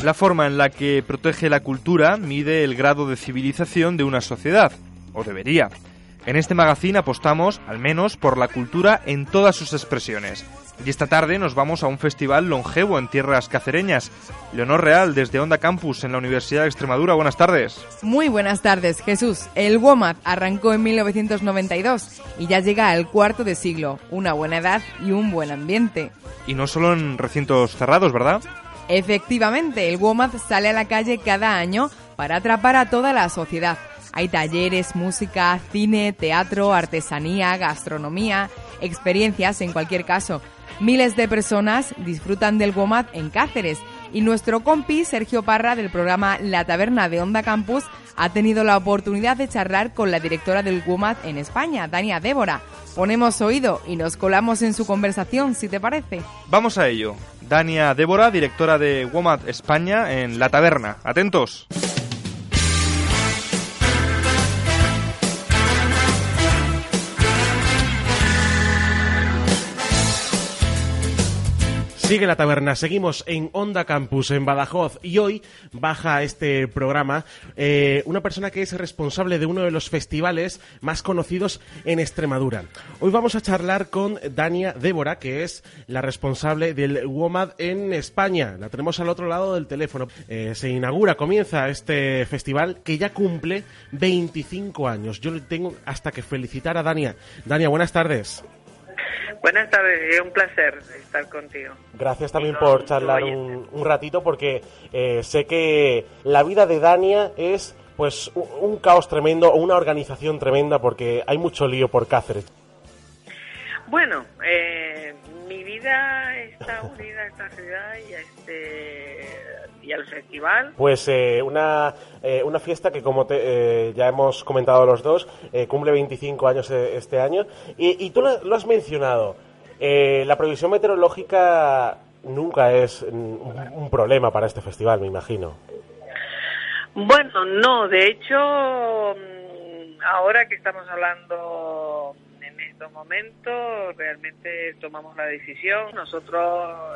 La forma en la que protege la cultura mide el grado de civilización de una sociedad, o debería. En este magazín apostamos, al menos, por la cultura en todas sus expresiones. Y esta tarde nos vamos a un festival longevo en tierras cacereñas. Leonor Real, desde Onda Campus, en la Universidad de Extremadura. Buenas tardes. Muy buenas tardes, Jesús. El WOMAD arrancó en 1992 y ya llega al cuarto de siglo. Una buena edad y un buen ambiente. Y no solo en recintos cerrados, ¿verdad? Efectivamente, el WOMAD sale a la calle cada año para atrapar a toda la sociedad. Hay talleres, música, cine, teatro, artesanía, gastronomía, experiencias. En cualquier caso, miles de personas disfrutan del WOMAD en Cáceres. Y nuestro compi Sergio Parra, del programa La Taberna de Onda Campus, ha tenido la oportunidad de charlar con la directora del WOMAD en España, Dania Dévora. Ponemos oído y nos colamos en su conversación, si te parece. Vamos a ello. Dania Dévora, directora de WOMAD España en La Taberna. Atentos. Sigue La Taberna, seguimos en Onda Campus, en Badajoz, y hoy baja este programa una persona que es responsable de uno de los festivales más conocidos en Extremadura. Hoy vamos a charlar con Dania Dévora, que es la responsable del WOMAD en España. La tenemos al otro lado del teléfono. Se inaugura, comienza este festival que ya cumple 25 años. Yo tengo hasta que felicitar a Dania. Dania, buenas tardes. Buenas tardes, es un placer estar contigo. Gracias también por charlar un ratito, porque sé que la vida de Dania es pues un caos tremendo, una organización tremenda, porque hay mucho lío por Cáceres. Bueno, mi vida está unida a esta ciudad y a y al festival. Pues una fiesta que, como ya hemos comentado los dos, cumple 25 años este año. Y tú lo has mencionado, la previsión meteorológica nunca es un problema para este festival, me imagino. Bueno, no, de hecho, ahora que estamos hablando en estos momentos, realmente tomamos la decisión. Nosotros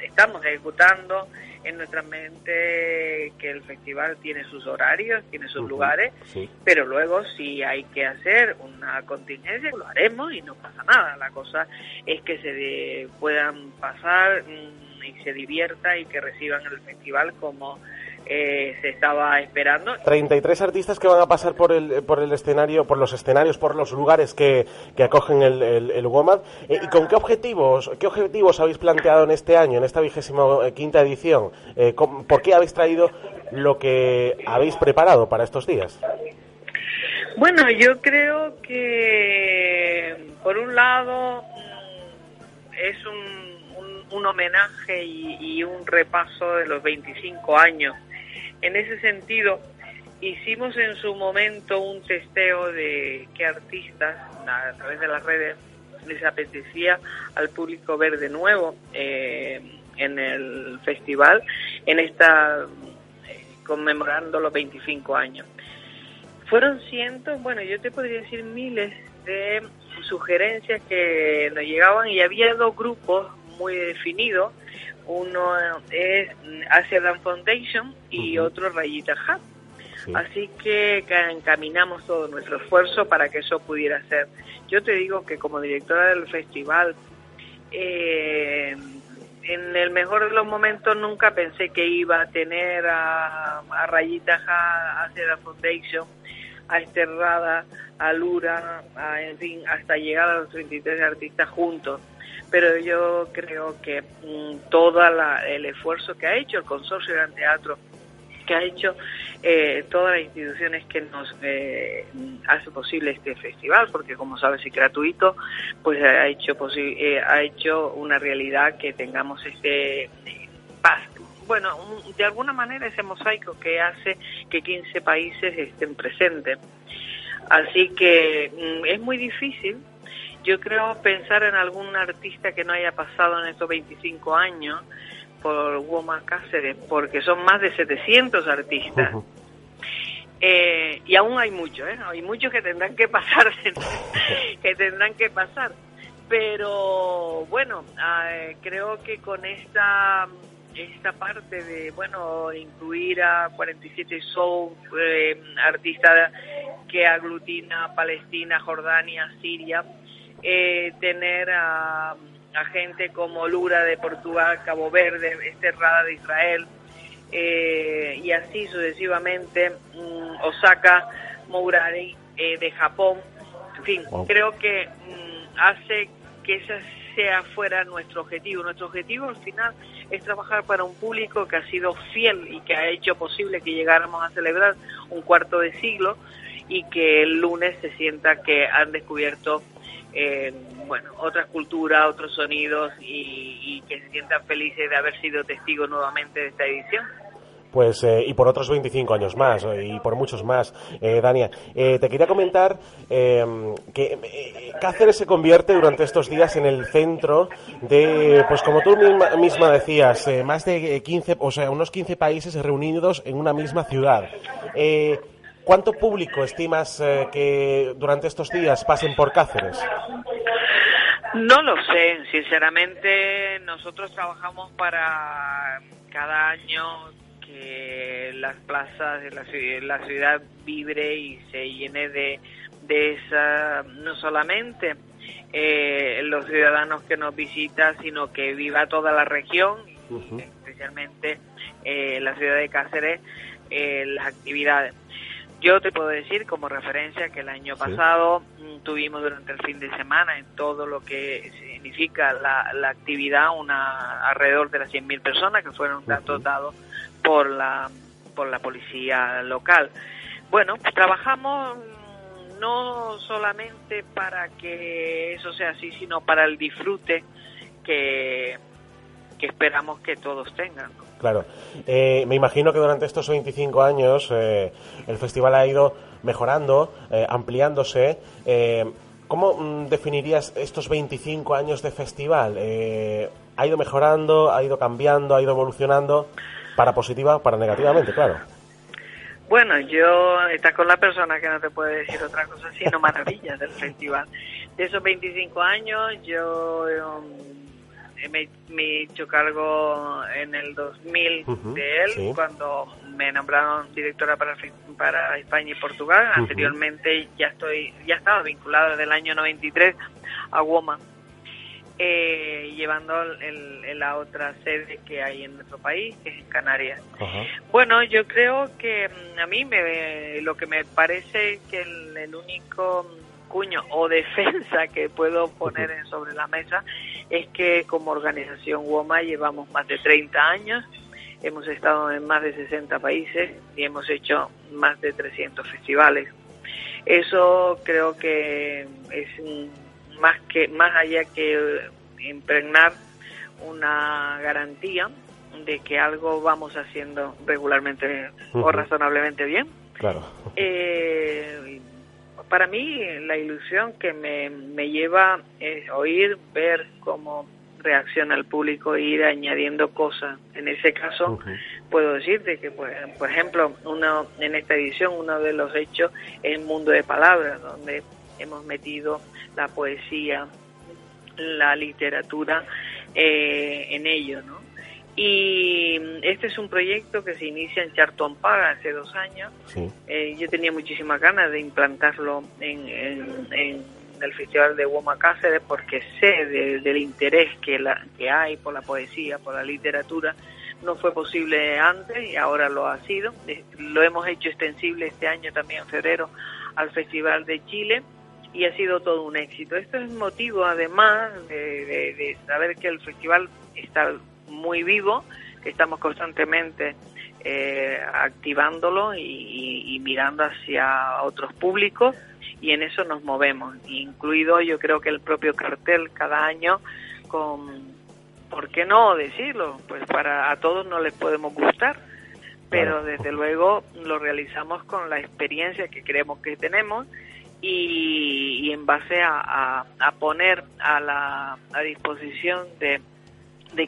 estamos ejecutando en nuestra mente que el festival tiene sus horarios, tiene sus lugares, sí. Pero luego si hay que hacer una contingencia, lo haremos y no pasa nada. La cosa es que se puedan pasar y se divierta y que reciban el festival como se estaba esperando. 33 artistas que van a pasar por el escenario, por los escenarios, por los lugares que acogen el WOMAD. ¿Y con qué objetivos habéis planteado en este año, en esta 25ª edición? ¿Por qué habéis traído lo que habéis preparado para estos días? Bueno, yo creo que por un lado es un homenaje y un repaso de los 25 años. En ese sentido, hicimos en su momento un testeo de qué artistas, a través de las redes, les apetecía al público ver de nuevo en el festival, en esta conmemorando los 25 años. Fueron cientos, bueno, yo te podría decir miles de sugerencias que nos llegaban, y había dos grupos muy definidos. Uno es Asian Dub Foundation y otro Rayita Ja. Sí. Así que encaminamos todo nuestro esfuerzo para que eso pudiera ser. Yo te digo que como directora del festival, en el mejor de los momentos nunca pensé que iba a tener a Rayita Ja, a Asian Dub Foundation, a Esterrada, a Lura, en fin, hasta llegar a los 33 artistas juntos. Pero yo creo que todo el esfuerzo que ha hecho el Consorcio de Gran Teatro, que ha hecho todas las instituciones que nos hace posible este festival, porque como sabes es gratuito, pues ha hecho una realidad que tengamos este paz. Bueno, de alguna manera ese mosaico que hace que 15 países estén presentes. Así que es muy difícil. Yo creo pensar en algún artista que no haya pasado en estos 25 años por WOMAD Cáceres, porque son más de 700 artistas. Y aún hay muchos, que tendrán que pasar, Pero bueno, creo que con esta parte de, bueno, incluir a 47 shows, artistas que aglutina Palestina, Jordania, Siria. Tener a gente como Lura de Portugal, Cabo Verde, Esterrada de Israel, y así sucesivamente, Osaka, Mourari de Japón, en fin, creo que hace que ese sea fuera nuestro objetivo. Nuestro objetivo al final es trabajar para un público que ha sido fiel y que ha hecho posible que llegáramos a celebrar un cuarto de siglo y que el lunes se sienta que han descubierto otras culturas, otros sonidos y que se sientan felices de haber sido testigos nuevamente de esta edición. Pues y por otros 25 años más y por muchos más, Dania. Te quería comentar que Cáceres se convierte durante estos días en el centro de, pues como tú misma decías, más de 15, o sea, unos 15 países reunidos en una misma ciudad. ¿Cuánto público estimas que durante estos días pasen por Cáceres? No lo sé, sinceramente. Nosotros trabajamos para cada año que las plazas de la ciudad vibre y se llene de esa, no solamente los ciudadanos que nos visitan, sino que viva toda la región, uh-huh. Especialmente la ciudad de Cáceres, las actividades. Yo te puedo decir como referencia que el año pasado tuvimos durante el fin de semana en todo lo que significa la actividad alrededor de las 100.000 personas, que fueron datos dados por la policía local. Bueno, pues trabajamos no solamente para que eso sea así, sino para el disfrute que esperamos que todos tengan, ¿no? Claro. Me imagino que durante estos 25 años el festival ha ido mejorando, ampliándose. ¿Cómo definirías estos 25 años de festival? ¿Ha ido mejorando, ha ido cambiando, ha ido evolucionando? Para positiva, para negativamente, claro. Bueno, yo estás con la persona que no te puede decir otra cosa sino maravillas del festival. De esos 25 años yo me he hecho cargo en el 2000 de él, sí. Cuando me nombraron directora para España y Portugal. Anteriormente ya estaba vinculada desde el año 93 a WOMAD, llevando la otra sede que hay en nuestro país, que es en Canarias. Uh-huh. Bueno, yo creo que a mí lo que me parece que el único cuño o defensa que puedo poner sobre la mesa es que como organización WOMA llevamos más de 30 años, hemos estado en más de 60 países y hemos hecho más de 300 festivales. Eso creo que es más allá que impregnar una garantía de que algo vamos haciendo regularmente o razonablemente bien. Claro. Para mí la ilusión que me lleva es oír, ver cómo reacciona el público e ir añadiendo cosas. En ese caso puedo decirte que, pues, por ejemplo, en esta edición uno de los hechos es el mundo de palabras, donde hemos metido la poesía, la literatura en ello, ¿no? Y este es un proyecto que se inicia en Charton-Paga hace 2 años. Sí. Yo tenía muchísimas ganas de implantarlo en el Festival de WOMA Cáceres porque sé del interés que hay por la poesía, por la literatura. No fue posible antes y ahora lo ha sido. Lo hemos hecho extensible este año también en febrero al Festival de Chile y ha sido todo un éxito. Esto es motivo además de saber que el festival está muy vivo, que estamos constantemente activándolo y mirando hacia otros públicos y en eso nos movemos, incluido yo creo que el propio cartel cada año con, ¿por qué no decirlo? Pues para a todos no les podemos gustar, pero desde luego lo realizamos con la experiencia que creemos que tenemos y en base a poner a disposición de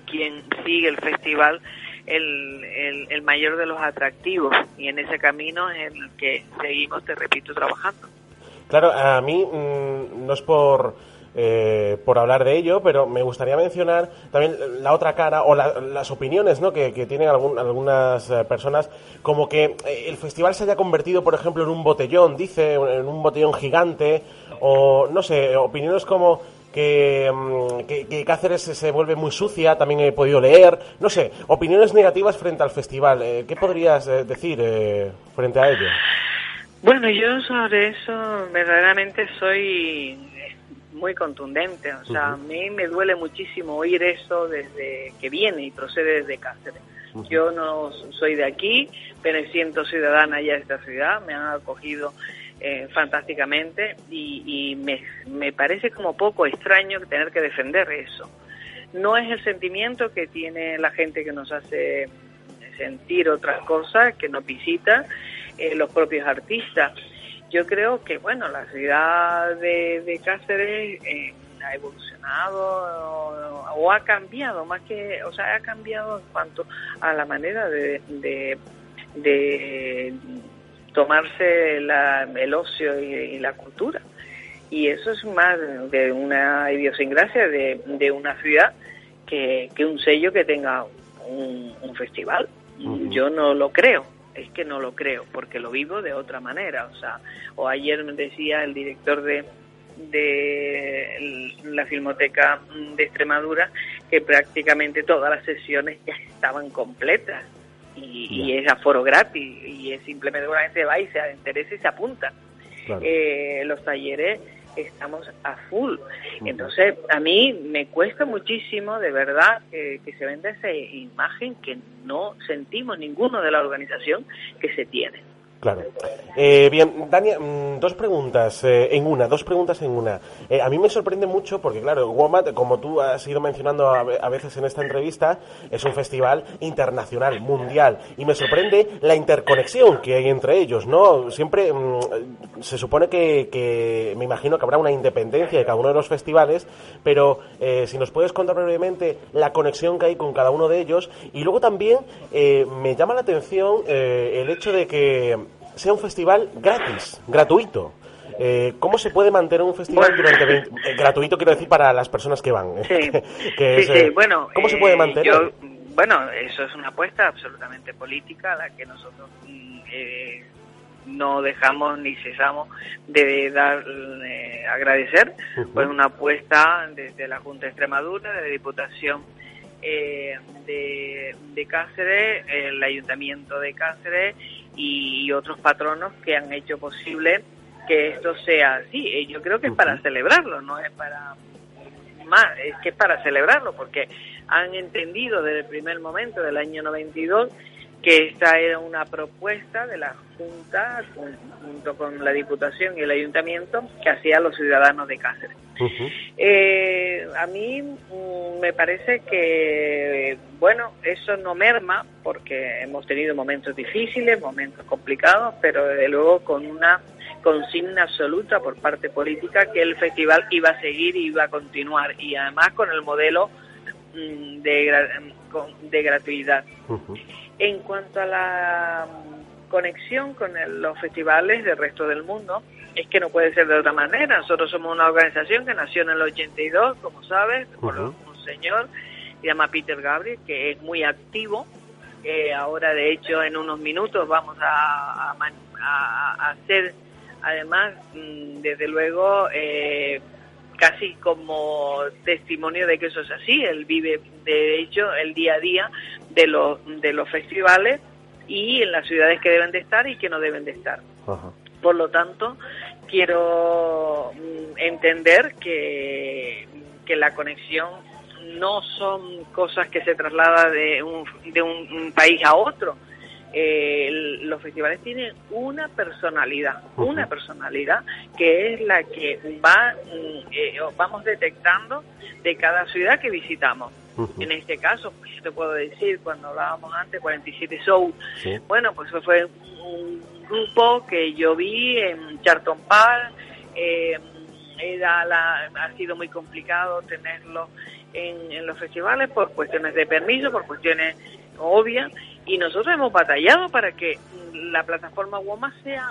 quien sigue el festival el mayor de los atractivos, y en ese camino es en el que seguimos, te repito, trabajando. Claro, a mí no es por hablar de ello, pero me gustaría mencionar también la otra cara o las opiniones, ¿no?, que tienen algunas personas, como que el festival se haya convertido, por ejemplo, en un botellón, dice, en un botellón gigante, o no sé, opiniones como que Cáceres se vuelve muy sucia, también he podido leer, no sé, opiniones negativas frente al festival. ¿Qué podrías decir frente a ello? Bueno, yo sobre eso verdaderamente soy muy contundente. O sea, a mí me duele muchísimo oír eso desde que viene y procede desde Cáceres. Yo no soy de aquí, pero siento ciudadana ya de esta ciudad, me han acogido fantásticamente y me parece como poco extraño tener que defender eso. No es el sentimiento que tiene la gente que nos hace sentir otras cosas, que nos visita, los propios artistas. Yo creo que, bueno, la ciudad de Cáceres ha evolucionado o ha cambiado, más que, o sea, ha cambiado en cuanto a la manera de tomarse el ocio y la cultura. Y eso es más de una idiosincrasia de una ciudad que un sello que tenga un festival. Yo no lo creo. Es que no lo creo, porque lo vivo de otra manera. O sea, o ayer me decía el director de la Filmoteca de Extremadura que prácticamente todas las sesiones ya estaban completas y es aforo gratis y es simplemente una gente va y se interesa y se apunta. Claro. Los talleres estamos a full. Entonces, a mí me cuesta muchísimo, de verdad, que se venda esa imagen que no sentimos ninguno de la organización que se tiene. Claro. Bien, Dania, dos preguntas en una. A mí me sorprende mucho porque, claro, WOMAD, como tú has ido mencionando a veces en esta entrevista, es un festival internacional, mundial, y me sorprende la interconexión que hay entre ellos, ¿no? Siempre se supone que me imagino que habrá una independencia de cada uno de los festivales, pero si nos puedes contar brevemente la conexión que hay con cada uno de ellos, y luego también me llama la atención el hecho de que sea un festival gratuito. ¿Cómo se puede mantener un festival durante 20, gratuito, quiero decir, para las personas que van? Sí, bueno, ¿cómo se puede mantener? Eso es una apuesta absolutamente política, la que nosotros no dejamos ni cesamos de dar agradecer. Pues una apuesta desde la Junta de Extremadura, de la Diputación de Cáceres, el Ayuntamiento de Cáceres y otros patronos que han hecho posible que esto sea así. Yo creo que es para celebrarlo, no es para más, es que es para celebrarlo, porque han entendido desde el primer momento del año 92 que esta era una propuesta de la Junta, junto con la Diputación y el Ayuntamiento, que hacían los ciudadanos de Cáceres. A mí me parece que, bueno, eso no merma, porque hemos tenido momentos difíciles, momentos complicados, pero desde luego con una consigna absoluta por parte política que el festival iba a seguir y iba a continuar, y además con el modelo de gratuidad. En cuanto a la conexión con los festivales del resto del mundo, es que no puede ser de otra manera. Nosotros somos una organización que nació en el 82, como sabes, por un señor que se llama Peter Gabriel, que es muy activo. Ahora, de hecho, en unos minutos vamos a hacer, además, desde luego, casi como testimonio de que eso es así. Él vive, de hecho, el día a día de los festivales y en las ciudades que deben de estar y que no deben de estar. Ajá. Por lo tanto, quiero entender que la conexión no son cosas que se trasladan de un país a otro. Los festivales tienen una personalidad, que es la que vamos detectando de cada ciudad que visitamos. En este caso, pues yo te puedo decir, cuando hablábamos antes, 47 Soul, ¿sí? Bueno, pues eso fue un grupo que yo vi en Charlton Park. Ha sido muy complicado tenerlo en los festivales por cuestiones de permiso, por cuestiones obvias, y nosotros hemos batallado para que la plataforma WOMA sea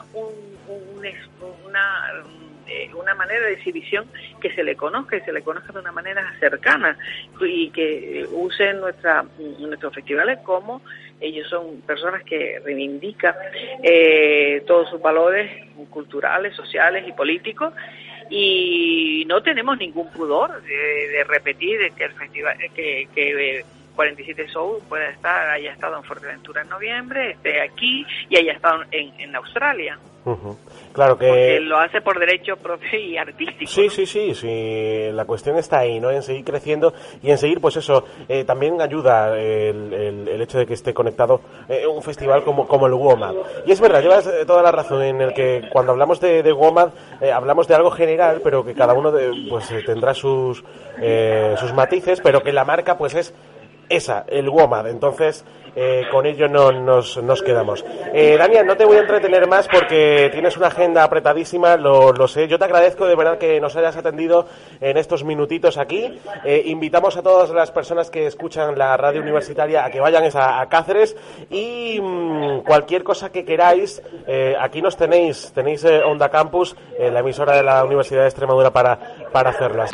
una manera de exhibición que se le conozca, y se le conozca de una manera cercana, y que usen nuestros festivales como ellos son, personas que reivindican todos sus valores culturales, sociales y políticos, y no tenemos ningún pudor de repetir que el festival que 47 shows, pueda estar, haya estado en Fuerteventura en noviembre, esté aquí y haya estado en Australia. Uh-huh. Claro que... Porque lo hace por derecho propio y artístico. Sí, ¿no? sí, la cuestión está ahí, ¿no? En seguir creciendo y en seguir, pues eso, también ayuda el hecho de que esté conectado un festival como el WOMAD. Y es verdad, llevas toda la razón en el que cuando hablamos de WOMAD hablamos de algo general, pero que cada uno tendrá sus matices, pero que la marca pues es esa, el WOMAD. Entonces... con ello no nos quedamos. Dania, no te voy a entretener más porque tienes una agenda apretadísima, lo sé. Yo te agradezco de verdad que nos hayas atendido en estos minutitos aquí. Invitamos a todas las personas que escuchan la radio universitaria a que vayan a Cáceres y cualquier cosa que queráis, aquí nos tenéis Onda Campus, la emisora de la Universidad de Extremadura para hacerlas.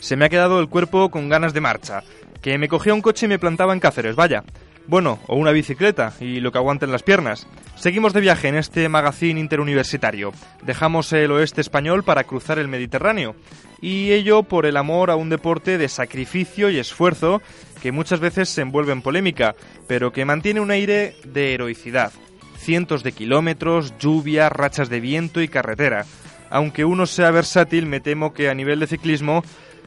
Se me ha quedado el cuerpo con ganas de marcha, que me cogía un coche y me plantaba en Cáceres, vaya. Bueno, o una bicicleta, y lo que aguanten las piernas. Seguimos de viaje en este magazine interuniversitario. Dejamos el oeste español para cruzar el Mediterráneo. Y ello por el amor a un deporte de sacrificio y esfuerzo que muchas veces se envuelve en polémica, pero que mantiene un aire de heroicidad. Cientos de kilómetros, lluvia, rachas de viento y carretera. Aunque uno sea versátil, me temo que a nivel de ciclismo,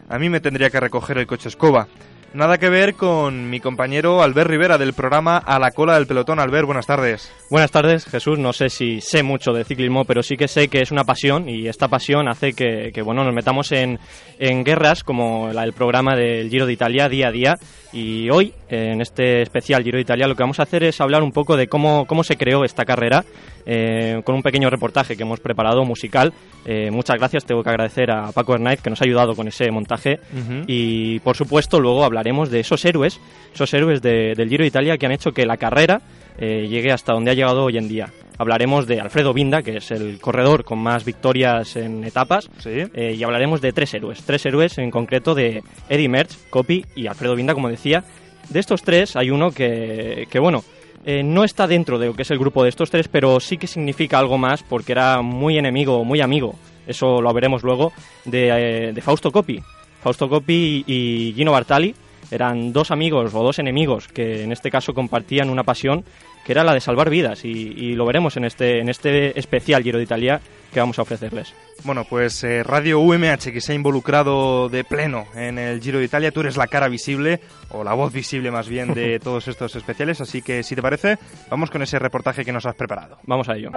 a mí me tendría que recoger el coche escoba. Nada que ver con mi compañero Albert Rivera del programa A la Cola del Pelotón. Albert, buenas tardes. Buenas tardes, Jesús. No sé si sé mucho de ciclismo, pero sí que sé que es una pasión y esta pasión hace que nos metamos en guerras como la del programa del Giro de Italia día a día. Y hoy, en este especial Giro de Italia, lo que vamos a hacer es hablar un poco de cómo se creó esta carrera, con un pequeño reportaje que hemos preparado, musical. Muchas gracias, tengo que agradecer a Paco Hernández, que nos ha ayudado con ese montaje. Uh-huh. Y, por supuesto, luego hablaremos de esos héroes del Giro de Italia que han hecho que la carrera llegue hasta donde ha llegado hoy en día. Hablaremos de Alfredo Binda, que es el corredor con más victorias en etapas. ¿Sí? Y hablaremos de tres héroes en concreto, de Eddy Merckx, Coppi y Alfredo Binda, como decía. De estos tres hay uno que no está dentro de lo que es el grupo de estos tres, pero sí que significa algo más porque era muy enemigo, muy amigo, eso lo veremos luego, de Fausto Coppi. Fausto Coppi y Gino Bartali eran dos amigos o dos enemigos que en este caso compartían una pasión que era la de salvar vidas y lo veremos en este especial Giro de Italia que vamos a ofrecerles. Bueno, pues Radio UMH, que se ha involucrado de pleno en el Giro de Italia, tú eres la cara visible, o la voz visible más bien, de todos estos especiales, así que si te parece, vamos con ese reportaje que nos has preparado. Vamos a ello.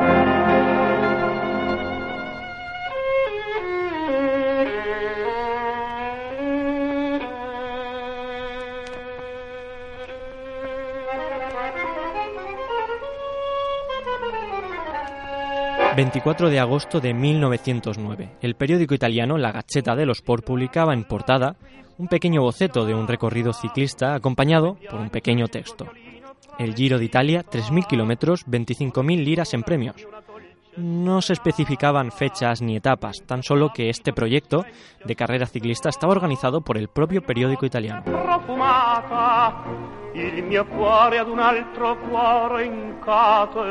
...24 de agosto de 1909... ...el periódico italiano La Gazzetta dello Sport... ...publicaba en portada... ...un pequeño boceto de un recorrido ciclista... ...acompañado por un pequeño texto... ...el Giro de Italia... ...3.000 kilómetros... ...25.000 liras en premios... ...no se especificaban fechas ni etapas... ...tan solo que este proyecto... ...de carrera ciclista... ...estaba organizado por el propio periódico italiano...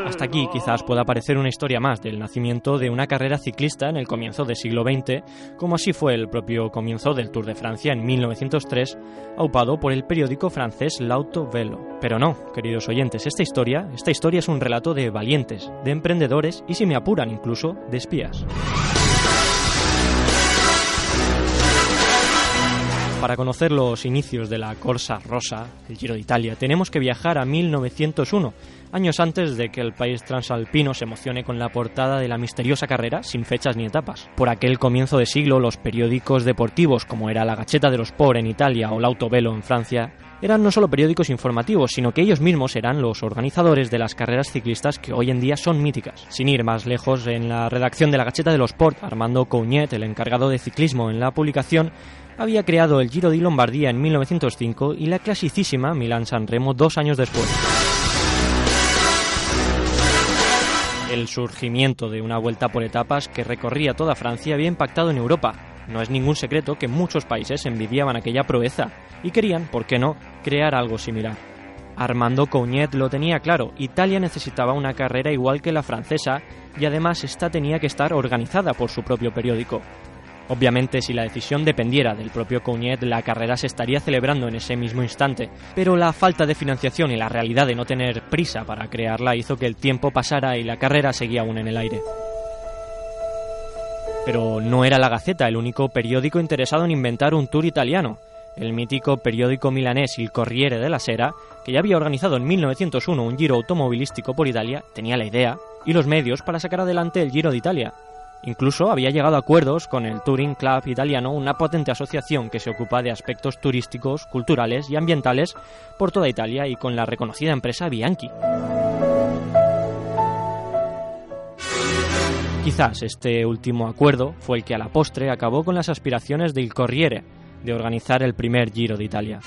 Hasta aquí quizás pueda parecer una historia más del nacimiento de una carrera ciclista en el comienzo del siglo XX, como así fue el propio comienzo del Tour de Francia en 1903, aupado por el periódico francés L'Auto Velo. Pero no, queridos oyentes, esta historia es un relato de valientes, de emprendedores y, si me apuran, incluso de espías. Para conocer los inicios de la Corsa Rosa, el Giro de Italia, tenemos que viajar a 1901, años antes de que el país transalpino se emocione con la portada de la misteriosa carrera sin fechas ni etapas. Por aquel comienzo de siglo, los periódicos deportivos, como era la Gazzetta dello Sport en Italia o l'Auto Velo en Francia, eran no solo periódicos informativos, sino que ellos mismos eran los organizadores de las carreras ciclistas que hoy en día son míticas. Sin ir más lejos, en la redacción de la Gacheta dello Sport, Armando Cougnet, el encargado de ciclismo en la publicación, había creado el Giro di Lombardía en 1905 y la clasicísima Milán-San Remo 2 años después. El surgimiento de una vuelta por etapas que recorría toda Francia había impactado en Europa. No es ningún secreto que muchos países envidiaban aquella proeza y querían, ¿por qué no?, crear algo similar. Armando Cougnet lo tenía claro, Italia necesitaba una carrera igual que la francesa y además esta tenía que estar organizada por su propio periódico. Obviamente, si la decisión dependiera del propio Cougnet, la carrera se estaría celebrando en ese mismo instante, pero la falta de financiación y la realidad de no tener prisa para crearla hizo que el tiempo pasara y la carrera seguía aún en el aire. Pero no era la Gaceta el único periódico interesado en inventar un tour italiano. El mítico periódico milanés Il Corriere della Sera, que ya había organizado en 1901 un giro automovilístico por Italia, tenía la idea y los medios para sacar adelante el Giro de Italia. Incluso había llegado a acuerdos con el Touring Club italiano, una potente asociación que se ocupa de aspectos turísticos, culturales y ambientales por toda Italia, y con la reconocida empresa Bianchi. Quizás este último acuerdo fue el que a la postre acabó con las aspiraciones de Il Corriere de organizar el primer Giro de Italia.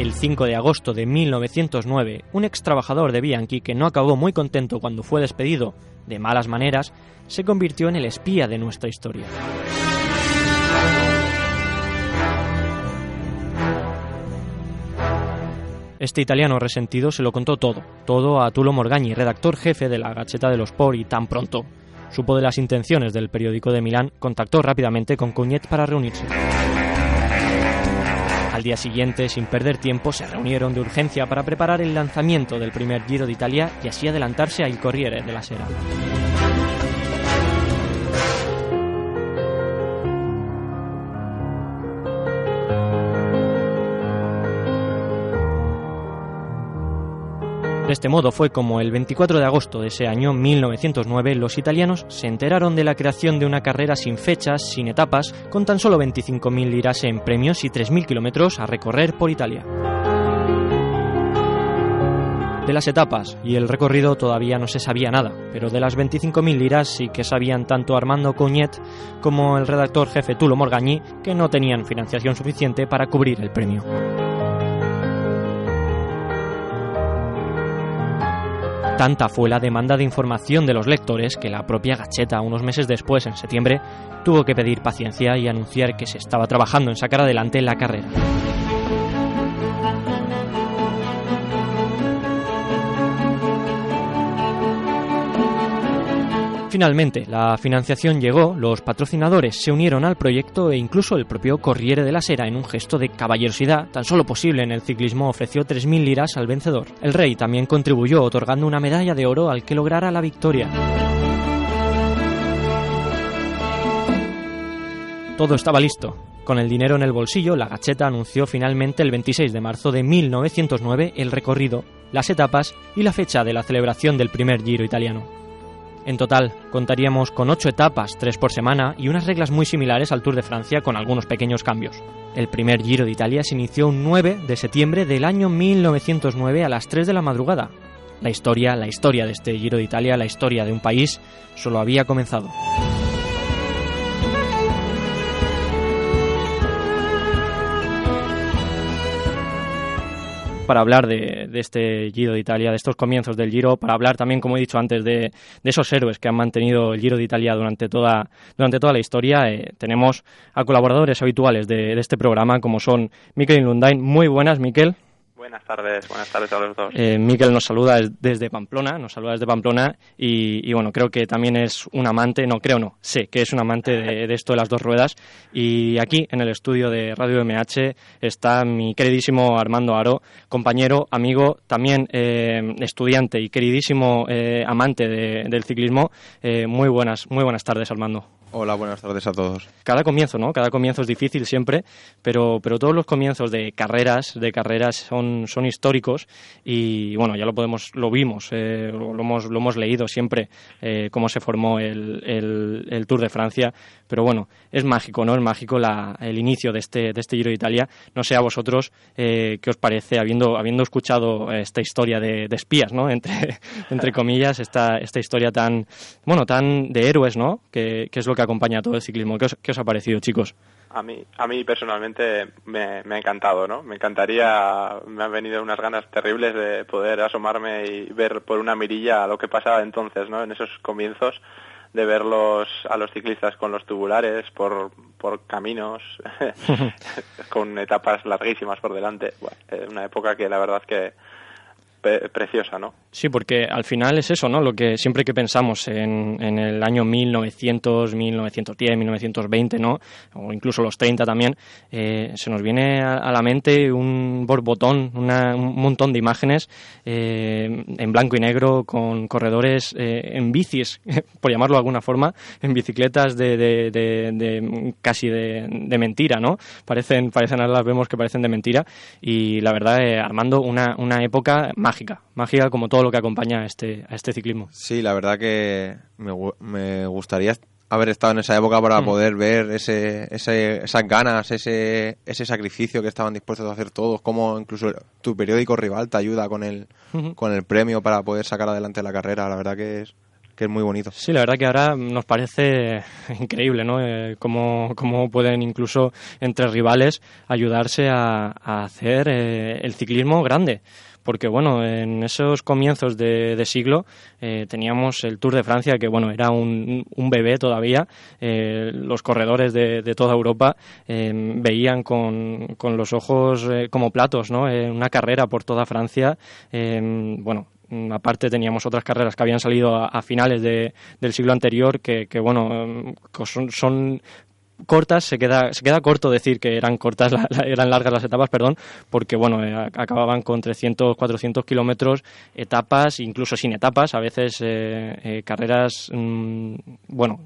El 5 de agosto de 1909, un ex trabajador de Bianchi, que no acabó muy contento cuando fue despedido de malas maneras, se convirtió en el espía de nuestra historia. Este italiano resentido se lo contó todo a Tullio Morgagni, redactor jefe de la Gaceta dello Sport, y tan pronto supo de las intenciones del periódico de Milán, contactó rápidamente con Cougnet para reunirse. Al día siguiente, sin perder tiempo, se reunieron de urgencia para preparar el lanzamiento del primer Giro de Italia y así adelantarse a Il Corriere della Sera. De este modo fue como el 24 de agosto de ese año 1909 los italianos se enteraron de la creación de una carrera sin fechas, sin etapas, con tan solo 25.000 liras en premios y 3.000 kilómetros a recorrer por Italia. De las etapas y el recorrido todavía no se sabía nada, pero de las 25.000 liras sí que sabían tanto Armando Cougnet como el redactor jefe Tullio Morgagni, que no tenían financiación suficiente para cubrir el premio. Tanta fue la demanda de información de los lectores que la propia Gacheta, unos meses después, en septiembre, tuvo que pedir paciencia y anunciar que se estaba trabajando en sacar adelante la carrera. Finalmente, la financiación llegó, los patrocinadores se unieron al proyecto e incluso el propio Corriere della Sera, en un gesto de caballerosidad tan solo posible en el ciclismo, ofreció 3.000 liras al vencedor. El rey también contribuyó otorgando una medalla de oro al que lograra la victoria. Todo estaba listo. Con el dinero en el bolsillo, la Gacheta anunció finalmente el 26 de marzo de 1909 el recorrido, las etapas y la fecha de la celebración del primer Giro italiano. En total, contaríamos con 8 etapas, 3 por semana, y unas reglas muy similares al Tour de Francia con algunos pequeños cambios. El primer Giro de Italia se inició un 9 de septiembre del año 1909 a las 3 de la madrugada. La historia de este Giro de Italia, la historia de un país, solo había comenzado. Para hablar de este Giro de Italia, de estos comienzos del Giro, para hablar también, como he dicho antes, de esos héroes que han mantenido el Giro de Italia durante toda la historia, tenemos a colaboradores habituales de este programa, como son Miquel y Lundain. Muy buenas, Miquel. Buenas tardes a los dos. Miquel nos saluda desde Pamplona, y bueno, creo que también es un amante, sé que es un amante de esto de las dos ruedas. Y aquí, en el estudio de Radio UMH, está mi queridísimo Armando Aro, compañero, amigo, también estudiante y queridísimo amante del ciclismo. Muy buenas tardes, Armando. Hola, buenas tardes a todos. Cada comienzo, ¿no? Cada comienzo es difícil siempre, pero todos los comienzos de carreras son históricos y, bueno, ya lo hemos leído siempre cómo se formó el Tour de Francia, pero bueno, es mágico, ¿no? Es mágico el inicio de este Giro de Italia. No sé a vosotros qué os parece, habiendo escuchado esta historia de espías, ¿no? Entre comillas, esta historia tan de héroes, ¿no? Que es lo que acompaña a todo el ciclismo. ¿Qué os ha parecido, chicos? A mí personalmente me ha encantado, ¿no? Me encantaría, me han venido unas ganas terribles de poder asomarme y ver por una mirilla lo que pasaba entonces, ¿no? En esos comienzos, de verlos a los ciclistas con los tubulares por caminos, con etapas larguísimas por delante. Bueno, una época que la verdad que preciosa, ¿no? Sí, porque al final es eso, ¿no? Lo que siempre que pensamos en el año 1900, 1910, 1920, ¿no? O incluso los 30 también, se nos viene a la mente un borbotón, un montón de imágenes en blanco y negro con corredores en bicis, por llamarlo de alguna forma, en bicicletas casi de mentira, ¿no? Parecen, ahora las vemos que parecen de mentira y la verdad, Armando, una época mágica como todo lo que acompaña a este ciclismo. Sí, la verdad que me gustaría haber estado en esa época para poder ver esas ganas, ese sacrificio que estaban dispuestos a hacer todos, como incluso tu periódico rival te ayuda con el premio para poder sacar adelante la carrera. La verdad que es muy bonito. Sí, la verdad que ahora nos parece increíble, ¿no? Cómo pueden incluso entre rivales ayudarse a hacer el ciclismo grande. Porque, bueno, en esos comienzos de siglo teníamos el Tour de Francia, que, bueno, era un bebé todavía. Los corredores de toda Europa veían con los ojos como platos, ¿no? Una carrera por toda Francia, bueno... Aparte teníamos otras carreras que habían salido a finales del siglo anterior que bueno, son cortas, se queda corto decir que eran cortas, eran largas las etapas, perdón, porque bueno, acababan con 300, 400 kilómetros, etapas, incluso sin etapas, a veces carreras,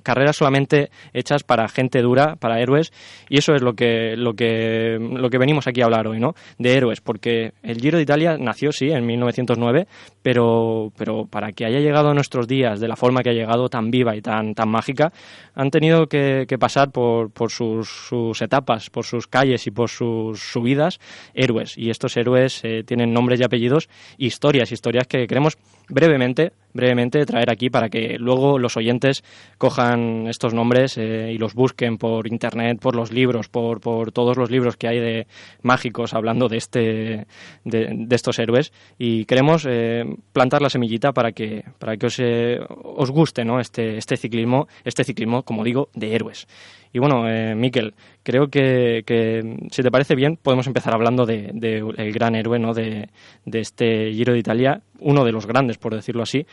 carreras solamente hechas para gente dura, para héroes, y eso es lo que venimos aquí a hablar hoy, ¿no? De héroes, porque el Giro de Italia nació, sí, en 1909, pero para que haya llegado a nuestros días de la forma que ha llegado, tan viva y tan mágica, han tenido que pasar por sus etapas, por sus calles y por sus subidas, héroes. Y estos héroes tienen nombres y apellidos, historias que queremos brevemente traer aquí para que luego los oyentes cojan estos nombres y los busquen por internet, por los libros, por todos los libros que hay de mágicos hablando de estos héroes. Y queremos plantar la semillita para que os guste, ¿no? este ciclismo, como digo, de héroes. Y bueno, Miquel, creo que si te parece bien podemos empezar hablando del gran héroe, ¿no? de este Giro de Italia, uno de los grandes, por decirlo así,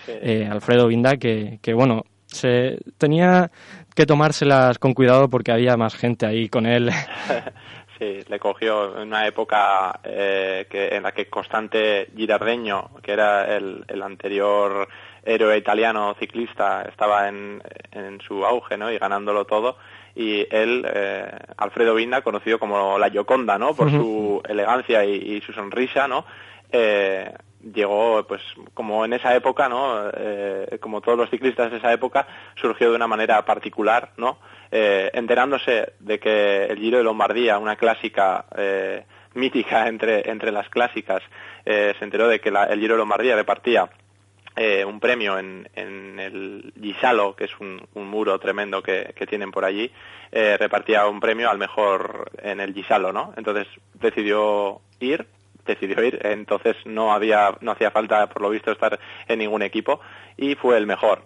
Alfredo Binda, que bueno, se tenía que tomárselas con cuidado porque había más gente ahí con él. Sí, le cogió en una época en la que Constante Girardenyo, que era el anterior héroe italiano ciclista, estaba en su auge, ¿no? Y ganándolo todo. Y él, Alfredo Binda, conocido como la Gioconda, ¿no? Por su elegancia y su sonrisa, ¿no? Llegó, pues, como en esa época, ¿no? Como todos los ciclistas de esa época, surgió de una manera particular, ¿no? Enterándose de que el Giro de Lombardía, una clásica mítica entre las clásicas, se enteró de que el Giro de Lombardía repartía un premio en el Ghisallo, que es un muro tremendo que tienen por allí, repartía un premio al mejor en el Ghisallo, ¿no? Entonces decidió ir, entonces no hacía falta, por lo visto, estar en ningún equipo, y fue el mejor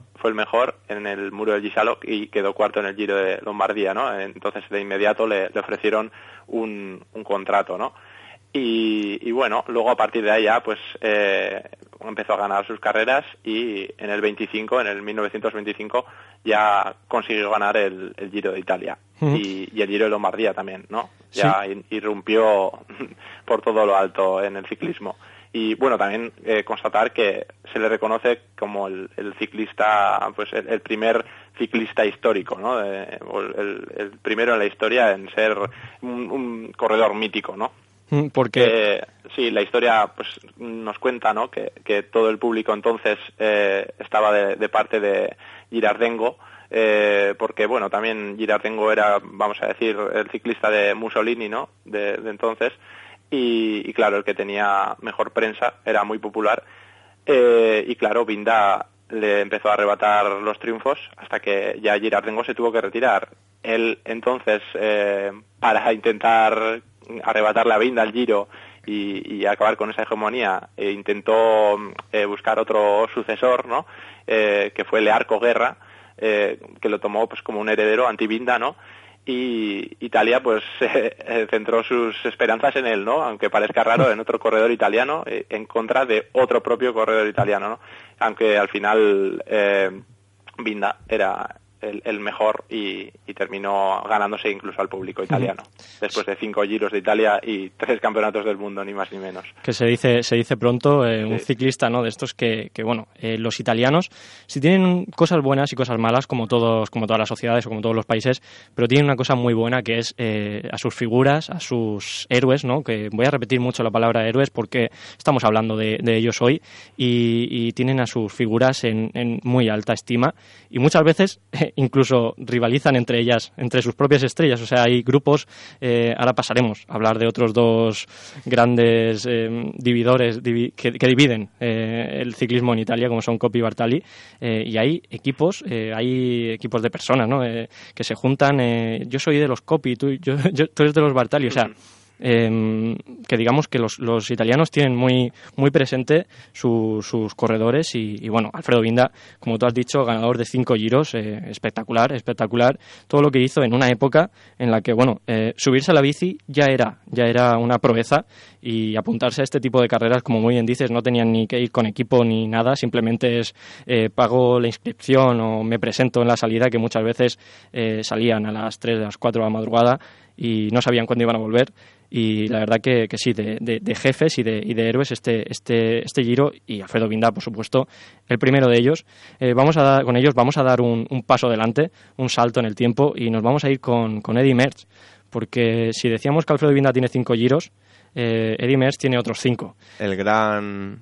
en el muro del Ghisallo y quedó cuarto en el Giro de Lombardía, ¿no? Entonces de inmediato le ofrecieron un contrato, ¿no? Y bueno, luego a partir de ahí ya, pues empezó a ganar sus carreras y en el 1925, ya consiguió ganar el Giro de Italia y el Giro de Lombardía también, ¿no? Ya sí. Irrumpió por todo lo alto en el ciclismo. Y bueno, también constatar que se le reconoce como el ciclista, pues el primer ciclista histórico, ¿no? El primero en la historia en ser un corredor mítico, ¿no? Porque sí, la historia pues nos cuenta, ¿no?, que todo el público entonces estaba de parte de Girardengo, porque bueno, también Girardengo era, vamos a decir, el ciclista de Mussolini, ¿no?, de entonces, y claro, el que tenía mejor prensa, era muy popular, y claro, Binda le empezó a arrebatar los triunfos hasta que ya Girardengo se tuvo que retirar. Él entonces, para intentar arrebatar la Binda al Giro y acabar con esa hegemonía, intentó buscar otro sucesor, ¿no?, que fue Learco Guerra, que lo tomó pues como un heredero anti-Binda, ¿no? Y Italia pues centró sus esperanzas en él, ¿no?, aunque parezca raro, en otro corredor italiano, en contra de otro propio corredor italiano, ¿no?, aunque al final Binda era el mejor y terminó ganándose incluso al público italiano, después de 5 giros de Italia y 3 campeonatos del mundo, ni más ni menos. Que se dice pronto, sí. Un ciclista, ¿no?, de estos que bueno, los italianos, si tienen cosas buenas y cosas malas, como todas las sociedades o como todos los países, pero tienen una cosa muy buena, que es a sus figuras, a sus héroes, ¿no?, que voy a repetir mucho la palabra héroes porque estamos hablando de ellos hoy, y tienen a sus figuras en muy alta estima, y muchas veces incluso rivalizan entre ellas, entre sus propias estrellas. O sea, hay grupos, ahora pasaremos a hablar de otros dos grandes dividores que dividen el ciclismo en Italia, como son Coppi y Bartali, y hay equipos de personas, ¿no?, que se juntan. Yo soy de los Coppi, tú eres de los Bartali, o sea, que digamos que los italianos tienen muy muy presente sus corredores, y bueno, Alfredo Binda, como tú has dicho, ganador de 5 giros, espectacular todo lo que hizo en una época en la que, bueno, subirse a la bici ya era una proeza, y apuntarse a este tipo de carreras, como muy bien dices, no tenían ni que ir con equipo ni nada, simplemente es pago la inscripción o me presento en la salida, que muchas veces salían a las 3, a las 4 de la madrugada y no sabían cuándo iban a volver. Y la verdad que sí, de jefes y de héroes este Giro, y Alfredo Binda, por supuesto, el primero de ellos. Vamos a dar un paso adelante, un salto en el tiempo, y nos vamos a ir con Eddy Merckx, porque si decíamos que Alfredo Binda tiene 5 giros, Eddy Merckx tiene otros 5. El gran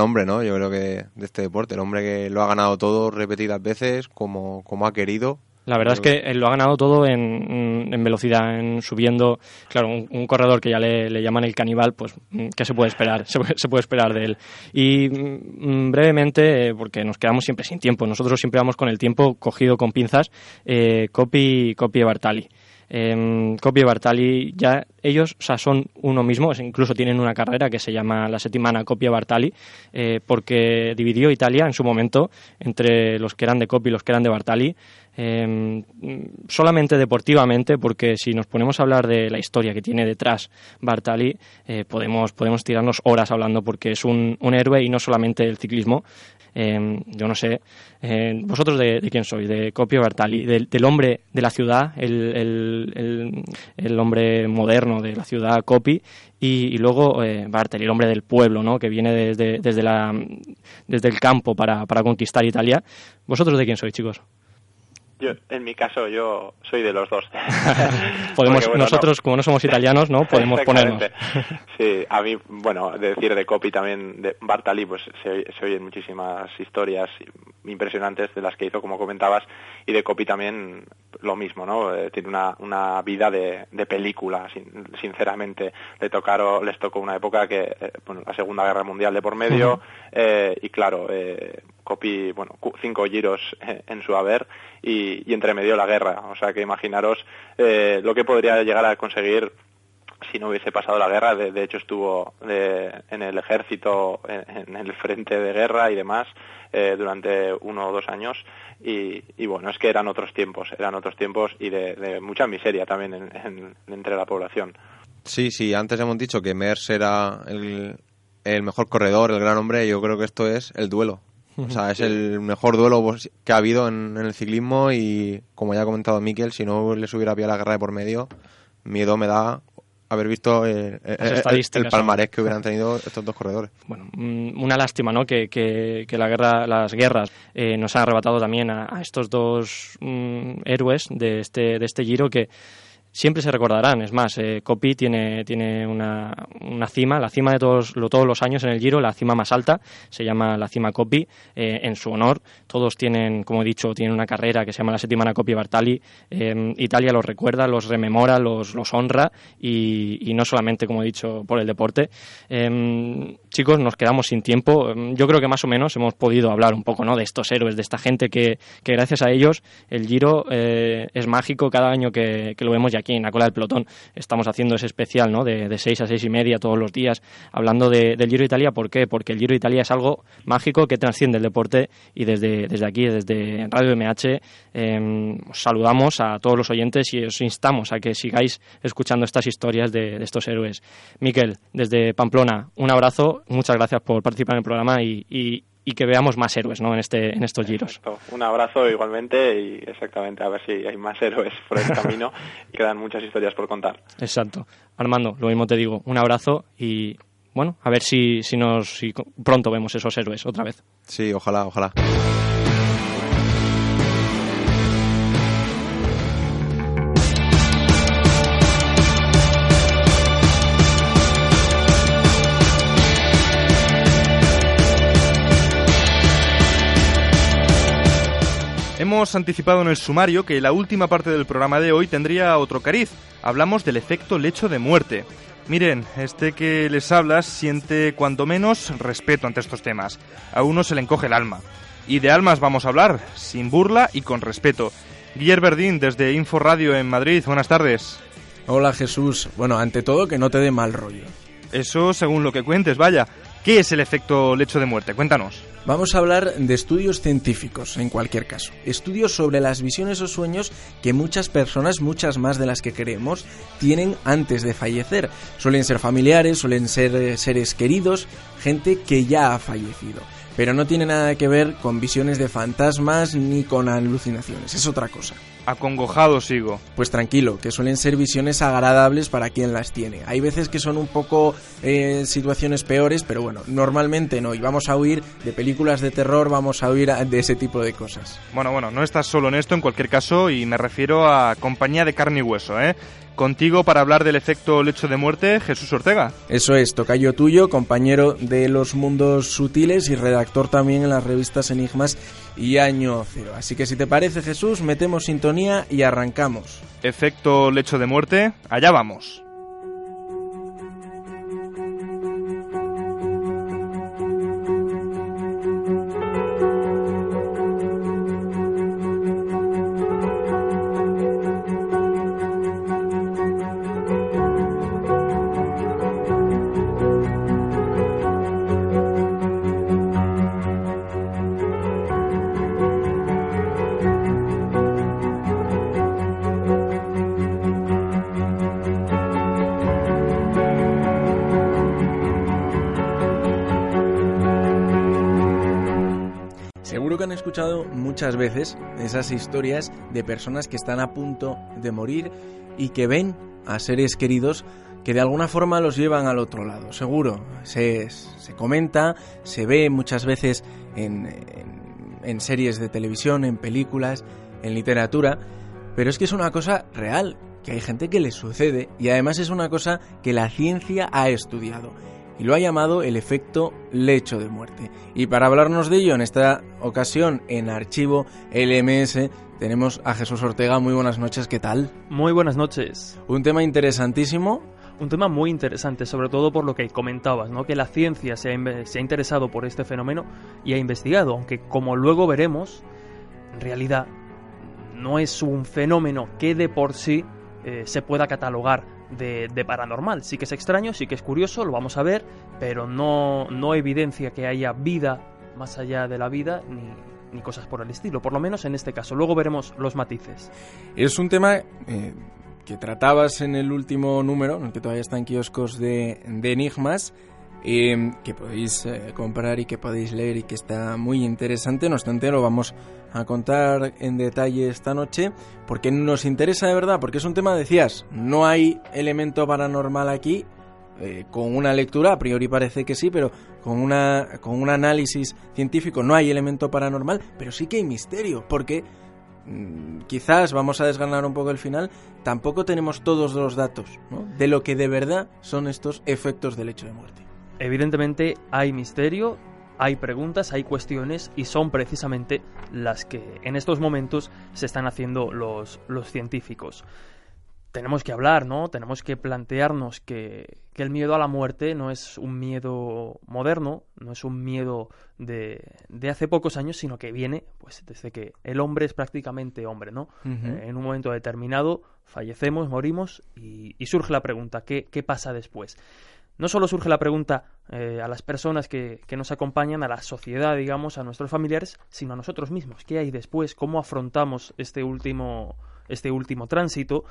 hombre, ¿no?, yo creo que de este deporte, el hombre que lo ha ganado todo repetidas veces, como ha querido. La verdad es que él lo ha ganado todo en velocidad, en subiendo. Claro, un corredor que ya le llaman el caníbal, pues, ¿qué se puede esperar? Se puede esperar de él. Y brevemente, porque nos quedamos siempre sin tiempo, nosotros siempre vamos con el tiempo cogido con pinzas, Coppi y Bartali. Coppi y Bartali, ya ellos, o sea, son uno mismo, incluso tienen una carrera que se llama la Settimana Coppi e Bartali, porque dividió Italia en su momento entre los que eran de Coppi y los que eran de Bartali, solamente deportivamente, porque si nos ponemos a hablar de la historia que tiene detrás Bartali, podemos tirarnos horas hablando, porque es un héroe, y no solamente el ciclismo. Yo no sé, vosotros de quién sois, de Coppi o Bartali, del hombre de la ciudad, el hombre moderno de la ciudad, Coppi, y luego Bartali, el hombre del pueblo, ¿no?, que viene desde el campo para conquistar Italia. ¿Vosotros de quién sois, chicos? Yo, en mi caso, yo soy de los dos. Podemos, porque, bueno, nosotros, no, como no somos italianos, ¿no?, podemos ponernos. Sí, a mí, bueno, de decir de Coppi también, de Bartali, pues se oyen muchísimas historias impresionantes de las que hizo, como comentabas, y de Coppi también lo mismo, ¿no? Tiene una vida de película, sinceramente. Les tocó una época que, bueno, la Segunda Guerra Mundial de por medio, uh-huh. Y claro, Coppi, bueno, 5 giros en su haber, y entre medio la guerra. O sea, que imaginaros lo que podría llegar a conseguir si no hubiese pasado la guerra. De hecho, estuvo en el ejército, en el frente de guerra y demás, durante 1 o 2 años. Y bueno, es que eran otros tiempos y de mucha miseria también entre la población. Sí, antes hemos dicho que Merckx era el mejor corredor, el gran hombre. Yo creo que esto es el duelo. O sea, es el mejor duelo que ha habido en el ciclismo, y como ya ha comentado Miquel, si no les hubiera pillado la guerra de por medio, miedo me da haber visto el palmarés que hubieran tenido estos dos corredores. Bueno, una lástima, ¿no?, que las guerras nos han arrebatado también a estos dos héroes de este Giro que siempre se recordarán. Es más, Coppi tiene una cima, la cima de todos los años en el Giro, la cima más alta, se llama la cima Coppi, en su honor. Todos tienen, como he dicho, tienen una carrera que se llama la Settimana Coppi Bartali. Italia los recuerda, los rememora, los honra, y no solamente, como he dicho, por el deporte. Chicos, nos quedamos sin tiempo. Yo creo que más o menos hemos podido hablar un poco, ¿no?, de estos héroes, de esta gente que gracias a ellos el Giro es mágico cada año que lo vemos ya aquí en la Cola del Pelotón. Estamos haciendo ese especial, ¿no?, de 6 a 6 y media todos los días, hablando del Giro de Italia. ¿Por qué? Porque el Giro de Italia es algo mágico que trasciende el deporte, y desde aquí, desde Radio UMH, os saludamos a todos los oyentes y os instamos a que sigáis escuchando estas historias de estos héroes. Miquel, desde Pamplona, un abrazo, muchas gracias por participar en el programa y que veamos más héroes, ¿no?, en estos giros. Exacto. Un abrazo igualmente, y exactamente, a ver si hay más héroes por el camino y quedan muchas historias por contar. Exacto. Armando, lo mismo te digo, un abrazo y bueno, a ver si pronto vemos esos héroes otra vez. Sí, ojalá. Hemos anticipado en el sumario que la última parte del programa de hoy tendría otro cariz. Hablamos del efecto lecho de muerte. Miren, este que les habla siente cuanto menos respeto ante estos temas. A uno se le encoge el alma. Y de almas vamos a hablar, sin burla y con respeto. Guillermo Verdín, desde Inforradio en Madrid, buenas tardes. Hola, Jesús. Bueno, ante todo, que no te dé mal rollo. Eso según lo que cuentes, vaya. ¿Qué es el efecto lecho de muerte? Cuéntanos. Vamos a hablar de estudios científicos, en cualquier caso. Estudios sobre las visiones o sueños que muchas personas, muchas más de las que creemos, tienen antes de fallecer. Suelen ser familiares, suelen ser seres queridos, gente que ya ha fallecido. Pero no tiene nada que ver con visiones de fantasmas ni con alucinaciones, es otra cosa. Acongojado sigo. Pues tranquilo, que suelen ser visiones agradables para quien las tiene. Hay veces que son un poco situaciones peores, pero bueno, normalmente no. Y vamos a huir de películas de terror, vamos a huir de ese tipo de cosas. Bueno, no estás solo en esto, en cualquier caso, y me refiero a compañía de carne y hueso, ¿eh? Contigo para hablar del efecto lecho de muerte, Jesús Ortega. Eso es, tocayo tuyo, compañero de Los Mundos Sutiles y redactor también en las revistas Enigmas y Año Cero. Así que si te parece, Jesús, metemos sintonía y arrancamos. Efecto lecho de muerte, allá vamos. Muchas veces esas historias de personas que están a punto de morir y que ven a seres queridos que de alguna forma los llevan al otro lado, seguro. Se comenta, se ve muchas veces en series de televisión, en películas, en literatura, pero es que es una cosa real, que hay gente que le sucede, y además es una cosa que la ciencia ha estudiado y lo ha llamado el efecto lecho de muerte. Y para hablarnos de ello, en esta ocasión en Archivo LMS, tenemos a Jesús Ortega. Muy buenas noches, ¿qué tal? Muy buenas noches. Un tema interesantísimo. Un tema muy interesante, sobre todo por lo que comentabas, ¿no?, que la ciencia se ha interesado por este fenómeno y ha investigado, aunque como luego veremos, en realidad no es un fenómeno que de por sí se pueda catalogar de paranormal. Sí que es extraño, sí que es curioso, lo vamos a ver, pero no evidencia que haya vida más allá de la vida ni cosas por el estilo, por lo menos en este caso. Luego veremos los matices. Es un tema que tratabas en el último número, en el que todavía está en kioscos de Enigmas, que podéis comprar y que podéis leer y que está muy interesante. No obstante, lo vamos a contar en detalle esta noche porque nos interesa de verdad, porque es un tema, decías, no hay elemento paranormal aquí. Con una lectura, a priori parece que sí, pero con un análisis científico no hay elemento paranormal, pero sí que hay misterio, porque quizás, vamos a desgranar un poco el final, tampoco tenemos todos los datos, ¿no?, de lo que de verdad son estos efectos del lecho de muerte. Evidentemente hay misterio, hay preguntas, hay cuestiones, y son precisamente las que en estos momentos se están haciendo los científicos. Tenemos que hablar, ¿no? Tenemos que plantearnos que el miedo a la muerte no es un miedo moderno, no es un miedo de hace pocos años, sino que viene pues desde que el hombre es prácticamente hombre, ¿no? Uh-huh. En un momento determinado fallecemos, morimos y surge la pregunta, ¿qué pasa después? No solo surge la pregunta a las personas que nos acompañan, a la sociedad, digamos, a nuestros familiares, sino a nosotros mismos. ¿Qué hay después? ¿Cómo afrontamos este último tránsito?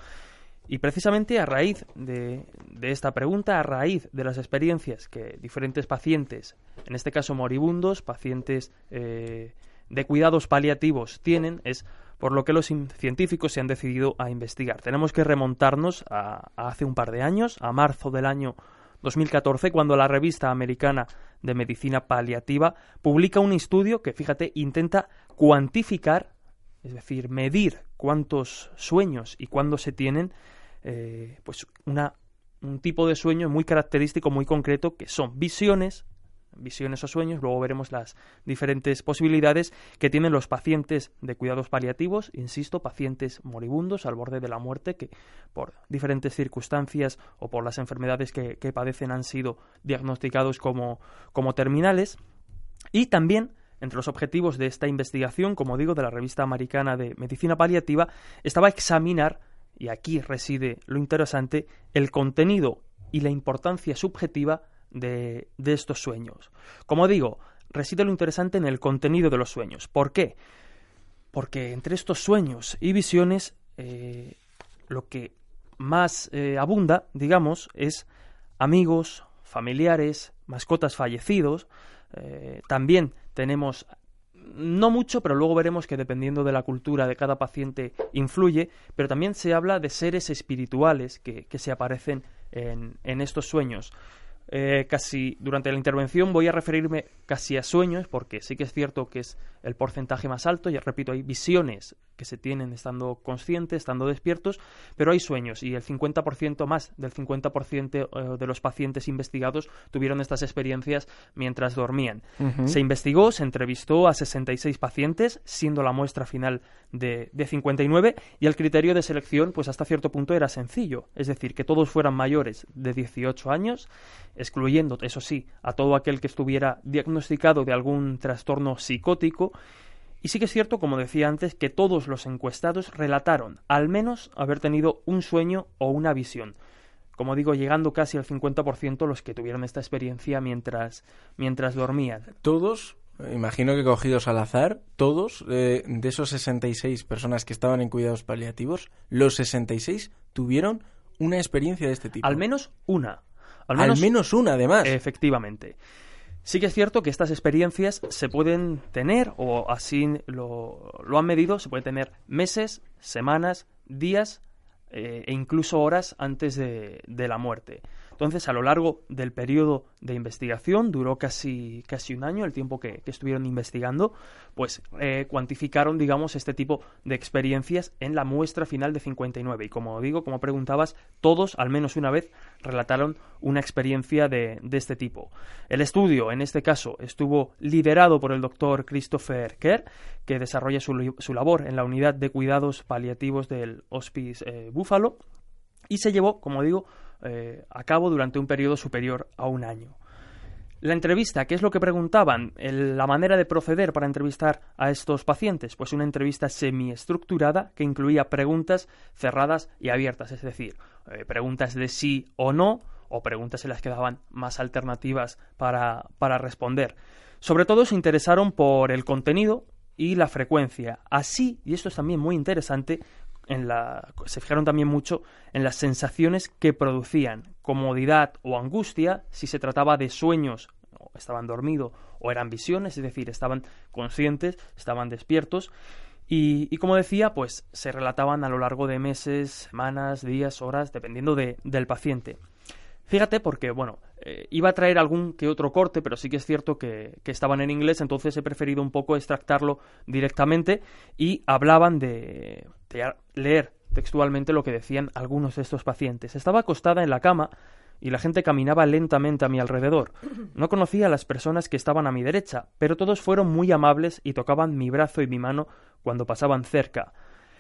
Y precisamente a raíz de esta pregunta, a raíz de las experiencias que diferentes pacientes, en este caso moribundos, pacientes de cuidados paliativos tienen, es por lo que los científicos se han decidido a investigar. Tenemos que remontarnos a hace un par de años, a marzo del año 2014, cuando la revista americana de medicina paliativa publica un estudio que, fíjate, intenta cuantificar, es decir, medir cuántos sueños y cuándo se tienen, pues un tipo de sueño muy característico, muy concreto, que son visiones o sueños. Luego veremos las diferentes posibilidades que tienen los pacientes de cuidados paliativos, insisto, pacientes moribundos al borde de la muerte, que por diferentes circunstancias o por las enfermedades que padecen han sido diagnosticados como terminales. Y también, entre los objetivos de esta investigación, como digo, de la revista americana de medicina paliativa, estaba examinar, y aquí reside lo interesante, el contenido y la importancia subjetiva de estos sueños. Como digo, reside lo interesante en el contenido de los sueños. ¿Por qué? Porque entre estos sueños y visiones, lo que más abunda, digamos, es amigos, familiares, mascotas fallecidos. También tenemos, no mucho, pero luego veremos que dependiendo de la cultura de cada paciente influye, pero también se habla de seres espirituales que se aparecen en estos sueños. Casi durante la intervención voy a referirme casi a sueños, porque sí que es cierto que es el porcentaje más alto. Ya repito, hay visiones que se tienen estando conscientes, estando despiertos, pero hay sueños, y el 50%, más del 50% de los pacientes investigados tuvieron estas experiencias mientras dormían. Uh-huh. Se investigó, se entrevistó a 66 pacientes, siendo la muestra final de 59, y el criterio de selección, pues hasta cierto punto era sencillo, es decir, que todos fueran mayores de 18 años, excluyendo, eso sí, a todo aquel que estuviera diagnosticado de algún trastorno psicótico. Y sí que es cierto, como decía antes, que todos los encuestados relataron al menos haber tenido un sueño o una visión. Como digo, llegando casi al 50% los que tuvieron esta experiencia mientras dormían. Todos, imagino que cogidos al azar, todos de esos 66 personas que estaban en cuidados paliativos, los 66 tuvieron una experiencia de este tipo. Al menos una. Al menos una, además. Efectivamente. Sí que es cierto que estas experiencias se pueden tener, o así lo han medido, se pueden tener meses, semanas, días e incluso horas antes de la muerte. Entonces, a lo largo del periodo de investigación, duró casi un año el tiempo que estuvieron investigando, pues cuantificaron, digamos, este tipo de experiencias en la muestra final de 59. Y como digo, como preguntabas, todos, al menos una vez, relataron una experiencia de este tipo. El estudio, en este caso, estuvo liderado por el doctor Christopher Kerr, que desarrolla su labor en la unidad de cuidados paliativos del Hospice Buffalo, y se llevó, como digo, a cabo durante un periodo superior a un año. La entrevista, ¿qué es lo que preguntaban? La manera de proceder para entrevistar a estos pacientes, pues una entrevista semiestructurada que incluía preguntas cerradas y abiertas, es decir, preguntas de sí o no, o preguntas en las que daban más alternativas para responder. Sobre todo se interesaron por el contenido y la frecuencia, así, y esto es también muy interesante, se fijaron también mucho en las sensaciones que producían, comodidad o angustia, si se trataba de sueños, estaban dormidos, o eran visiones, es decir, estaban conscientes, estaban despiertos. Y como decía, pues se relataban a lo largo de meses, semanas, días, horas, dependiendo del paciente. Fíjate porque, bueno, iba a traer algún que otro corte, pero sí que es cierto que estaban en inglés, entonces he preferido un poco extractarlo directamente, y hablaban de leer textualmente lo que decían algunos de estos pacientes. Estaba acostada en la cama y la gente caminaba lentamente a mi alrededor. No conocía a las personas que estaban a mi derecha, pero todos fueron muy amables y tocaban mi brazo y mi mano cuando pasaban cerca.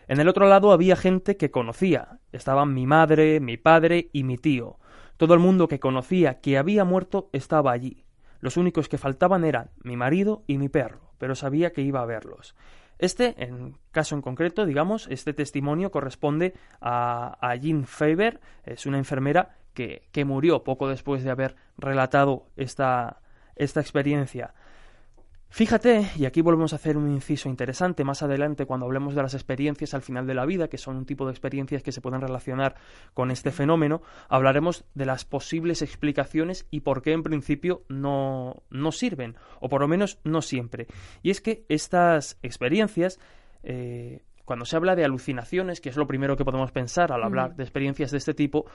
En el otro lado había gente que conocía. Estaban mi madre, mi padre y mi tío. Todo el mundo que conocía que había muerto estaba allí. Los únicos que faltaban eran mi marido y mi perro, pero sabía que iba a verlos. Este, en caso en concreto, digamos, este testimonio corresponde a Jean Faber, es una enfermera que murió poco después de haber relatado esta experiencia. Fíjate, y aquí volvemos a hacer un inciso interesante, más adelante cuando hablemos de las experiencias al final de la vida, que son un tipo de experiencias que se pueden relacionar con este fenómeno, hablaremos de las posibles explicaciones y por qué en principio no sirven, o por lo menos no siempre. Y es que estas experiencias, cuando se habla de alucinaciones, que es lo primero que podemos pensar al hablar de experiencias de este tipo,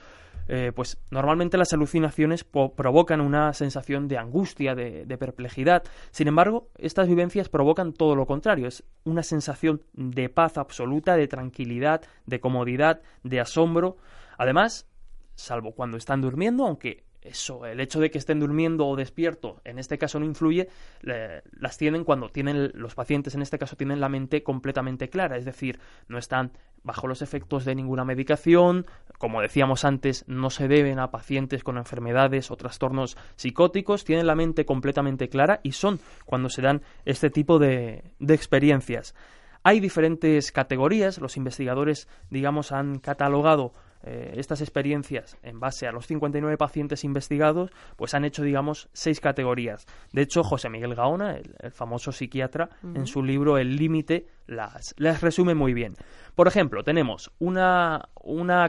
pues normalmente las alucinaciones provocan una sensación de angustia, de perplejidad. Sin embargo, estas vivencias provocan todo lo contrario. Es una sensación de paz absoluta, de tranquilidad, de comodidad, de asombro. Además, salvo cuando están durmiendo, aunque eso, el hecho de que estén durmiendo o despierto, en este caso no influye, las tienen cuando tienen, los pacientes en este caso tienen la mente completamente clara, es decir, no están bajo los efectos de ninguna medicación, como decíamos antes, no se deben a pacientes con enfermedades o trastornos psicóticos, tienen la mente completamente clara y son cuando se dan este tipo de experiencias. Hay diferentes categorías, los investigadores, digamos, han catalogado estas experiencias en base a los 59 pacientes investigados, pues han hecho, digamos, 6 categorías. De hecho, José Miguel Gaona, el famoso psiquiatra, en su libro El Límite, las resume muy bien. Por ejemplo, tenemos una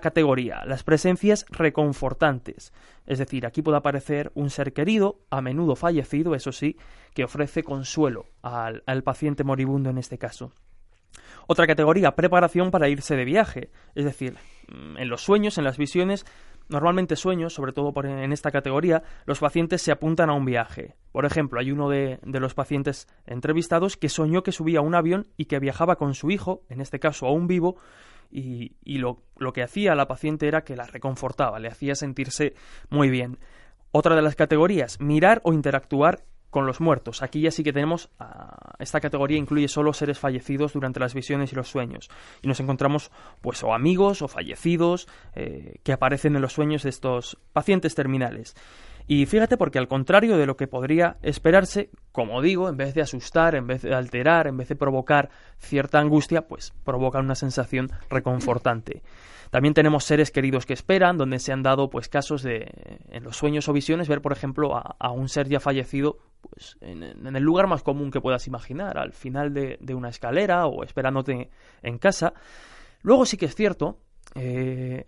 categoría, las presencias reconfortantes. Es decir, aquí puede aparecer un ser querido, a menudo fallecido, eso sí, que ofrece consuelo al paciente moribundo en este caso. Otra categoría, preparación para irse de viaje, es decir, en los sueños, en las visiones, normalmente sueños, sobre todo en esta categoría, los pacientes se apuntan a un viaje. Por ejemplo, hay uno de los pacientes entrevistados que soñó que subía a un avión y que viajaba con su hijo, en este caso aún vivo, y lo que hacía la paciente era que la reconfortaba, le hacía sentirse muy bien. Otra de las categorías, mirar o interactuar con los muertos. Aquí ya sí que tenemos, esta categoría incluye solo seres fallecidos durante las visiones y los sueños. Y nos encontramos, pues, o amigos o fallecidos que aparecen en los sueños de estos pacientes terminales. Y fíjate porque, al contrario de lo que podría esperarse, como digo, en vez de asustar, en vez de alterar, en vez de provocar cierta angustia, pues provoca una sensación reconfortante. También tenemos seres queridos que esperan, donde se han dado, pues, casos en los sueños o visiones, ver, por ejemplo, a un ser ya fallecido, pues, en el lugar más común que puedas imaginar, al final de una escalera o esperándote en casa. Luego sí que es cierto que,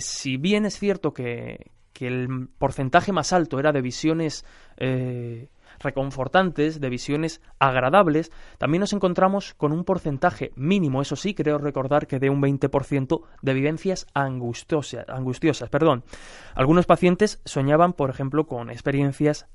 si bien es cierto que el porcentaje más alto era de visiones reconfortantes, de visiones agradables, también nos encontramos con un porcentaje mínimo, eso sí, creo recordar que de un 20% de vivencias angustiosas. Algunos pacientes soñaban, por ejemplo, con experiencias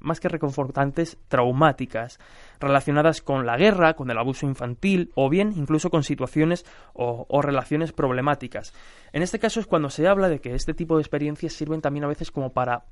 más que reconfortantes, traumáticas, relacionadas con la guerra, con el abuso infantil o bien incluso con situaciones o relaciones problemáticas. En este caso es cuando se habla de que este tipo de experiencias sirven también a veces como para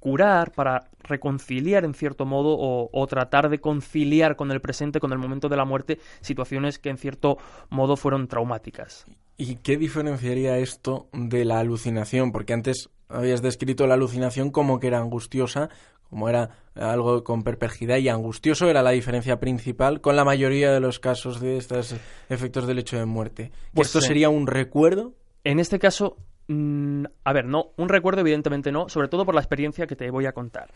curar, para reconciliar en cierto modo o tratar de conciliar con el presente, con el momento de la muerte, situaciones que en cierto modo fueron traumáticas. ¿Y qué diferenciaría esto de la alucinación? Porque antes habías descrito la alucinación como que era angustiosa, como era algo con perplejidad, y angustioso era la diferencia principal con la mayoría de los casos de estos efectos del lecho de muerte. Pues ¿esto sería un recuerdo? En este caso, a ver, no, un recuerdo evidentemente no, sobre todo por la experiencia que te voy a contar.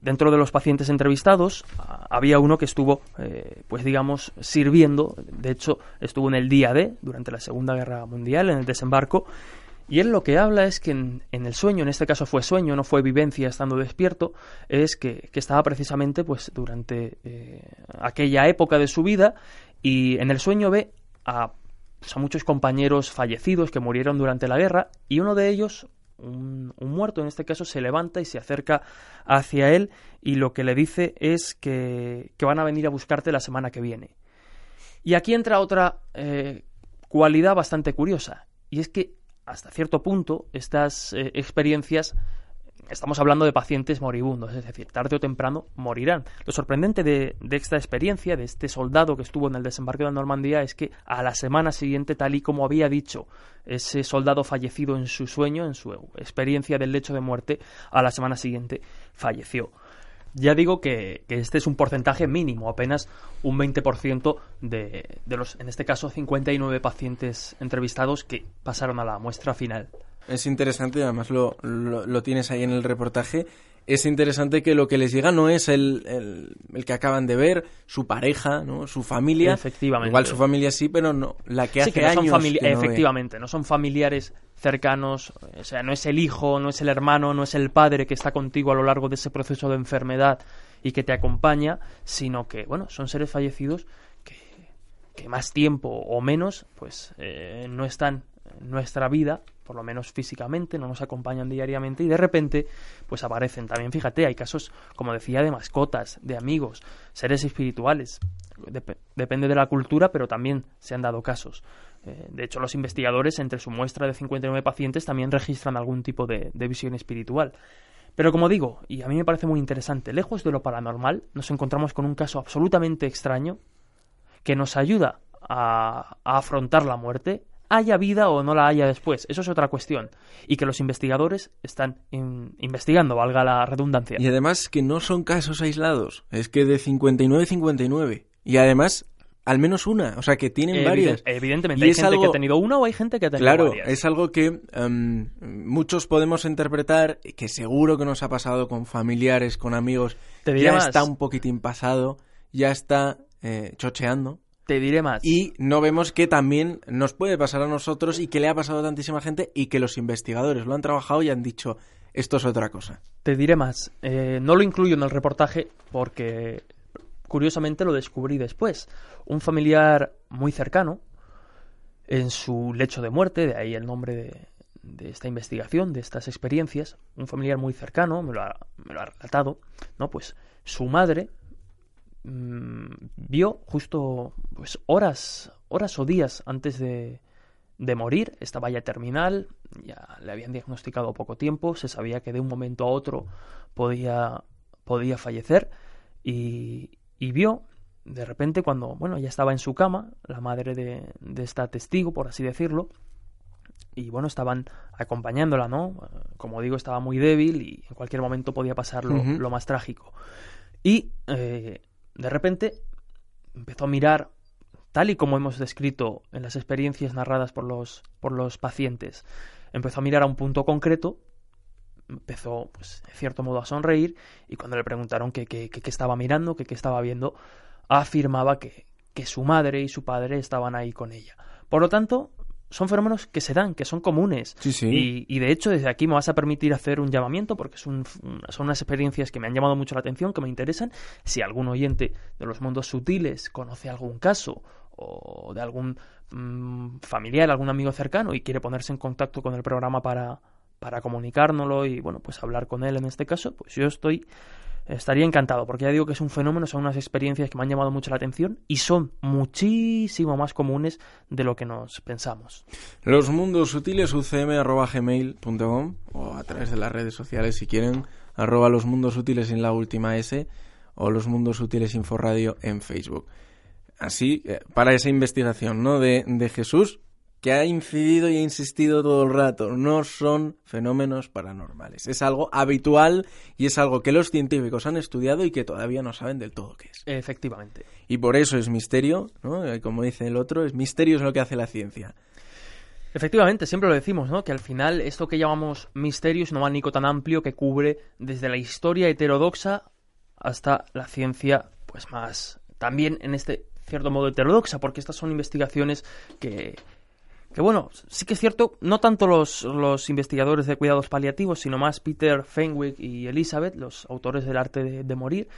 dentro de los pacientes entrevistados había uno que estuvo, pues digamos, sirviendo. De hecho, estuvo en el día D, durante la Segunda Guerra Mundial, en el desembarco. Y él lo que habla es que en el sueño, en este caso fue sueño, no fue vivencia estando despierto, es que estaba precisamente pues durante aquella época de su vida, y en el sueño ve a muchos compañeros fallecidos que murieron durante la guerra, y uno de ellos, un muerto en este caso, se levanta y se acerca hacia él, y lo que le dice es que van a venir a buscarte la semana que viene. Y aquí entra otra cualidad bastante curiosa, y es que hasta cierto punto, estas experiencias, estamos hablando de pacientes moribundos, es decir, tarde o temprano morirán. Lo sorprendente de esta experiencia, de este soldado que estuvo en el desembarco de Normandía, es que a la semana siguiente, tal y como había dicho ese soldado fallecido en su sueño, en su experiencia del lecho de muerte, a la semana siguiente falleció. Ya digo que este es un porcentaje mínimo, apenas un 20% de los, en este caso, 59 pacientes entrevistados que pasaron a la muestra final. Es interesante, además lo tienes ahí en el reportaje, es interesante que lo que les llega no es el que acaban de ver, su pareja, ¿no? Su familia. Efectivamente. Igual su familia sí, pero no, la que hace que no años que no efectivamente, ve. No son familiares cercanos, o sea, no es el hijo, no es el hermano, no es el padre que está contigo a lo largo de ese proceso de enfermedad y que te acompaña, sino que, bueno, son seres fallecidos que más tiempo o menos, pues, no están en nuestra vida, por lo menos físicamente, no nos acompañan diariamente, y de repente pues aparecen. También, fíjate, hay casos, como decía, de mascotas, de amigos, seres espirituales. Depende de la cultura, pero también se han dado casos. De hecho, los investigadores, entre su muestra de 59 pacientes, también registran algún tipo de visión espiritual. Pero como digo, y a mí me parece muy interesante, lejos de lo paranormal, nos encontramos con un caso absolutamente extraño que nos ayuda a afrontar la muerte, haya vida o no la haya después. Eso es otra cuestión. Y que los investigadores están investigando, valga la redundancia. Y además que no son casos aislados. Es que de 59. Y además, al menos una. O sea, que tienen varias. Evidentemente. Y hay gente que ha tenido una o hay gente que ha tenido varias. Claro, es algo que muchos podemos interpretar, que seguro que nos ha pasado con familiares, con amigos. Te diré más. Está un poquitín pasado, ya está chocheando. Te diré más. Y no vemos que también nos puede pasar a nosotros, y que le ha pasado a tantísima gente, y que los investigadores lo han trabajado y han dicho, esto es otra cosa. Te diré más. No lo incluyo en el reportaje porque, curiosamente, lo descubrí después. Un familiar muy cercano, en su lecho de muerte, de ahí el nombre de esta investigación, de estas experiencias, un familiar muy cercano, me lo ha relatado, ¿no? Pues su madre vio justo pues horas o días antes de morir, estaba ya terminal, ya le habían diagnosticado poco tiempo, se sabía que de un momento a otro podía fallecer, y vio de repente cuando, bueno, ya estaba en su cama, la madre de esta testigo, por así decirlo, y bueno, estaban acompañándola, ¿no? Como digo, estaba muy débil y en cualquier momento podía pasar lo más trágico. Y de repente empezó a mirar, tal y como hemos descrito en las experiencias narradas por los pacientes, empezó a mirar a un punto concreto, empezó, pues, en cierto modo a sonreír, y cuando le preguntaron qué estaba mirando, qué estaba viendo, afirmaba que su madre y su padre estaban ahí con ella. Por lo tanto, son fenómenos que se dan, que son comunes. Sí, sí. Y de hecho, desde aquí me vas a permitir hacer un llamamiento, porque son unas experiencias que me han llamado mucho la atención, que me interesan. Si algún oyente de los mundos sutiles conoce algún caso, o de algún familiar, algún amigo cercano, y quiere ponerse en contacto con el programa para comunicárnoslo y, bueno, pues hablar con él en este caso, pues yo estaría encantado, porque ya digo que es un fenómeno, son unas experiencias que me han llamado mucho la atención y son muchísimo más comunes de lo que nos pensamos. Los mundos sutiles, ucm@gmail.com, o a través de las redes sociales si quieren, @losmundosutiles en la última S, o Los Mundos Sutiles Inforradio en Facebook. Así, para esa investigación, ¿no?, de Jesús, que ha incidido y ha insistido todo el rato, no son fenómenos paranormales. Es algo habitual y es algo que los científicos han estudiado y que todavía no saben del todo qué es. Efectivamente. Y por eso es misterio, ¿no? Como dice el otro, es misterio, es lo que hace la ciencia. Efectivamente, siempre lo decimos, ¿no? Que al final esto que llamamos misterio es un abanico tan amplio que cubre desde la historia heterodoxa hasta la ciencia, pues más, también en este cierto modo heterodoxa, porque estas son investigaciones que bueno, sí que es cierto, no tanto los investigadores de cuidados paliativos, sino más Peter Fenwick y Elizabeth, los autores del arte de morir,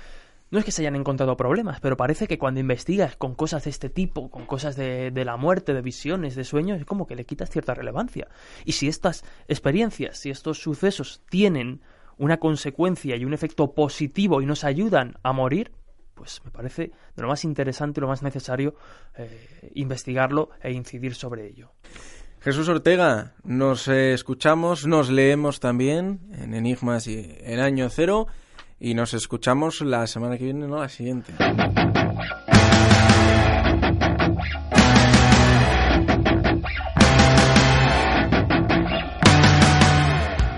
no es que se hayan encontrado problemas, pero parece que cuando investigas con cosas de este tipo, con cosas de la muerte, de visiones, de sueños, es como que le quitas cierta relevancia. Y si estas experiencias, si estos sucesos tienen una consecuencia y un efecto positivo y nos ayudan a morir, pues me parece de lo más interesante y lo más necesario investigarlo e incidir sobre ello. Jesús Ortega, nos escuchamos, nos leemos también en Enigmas y en Año Cero, y nos escuchamos la semana que viene, no la siguiente.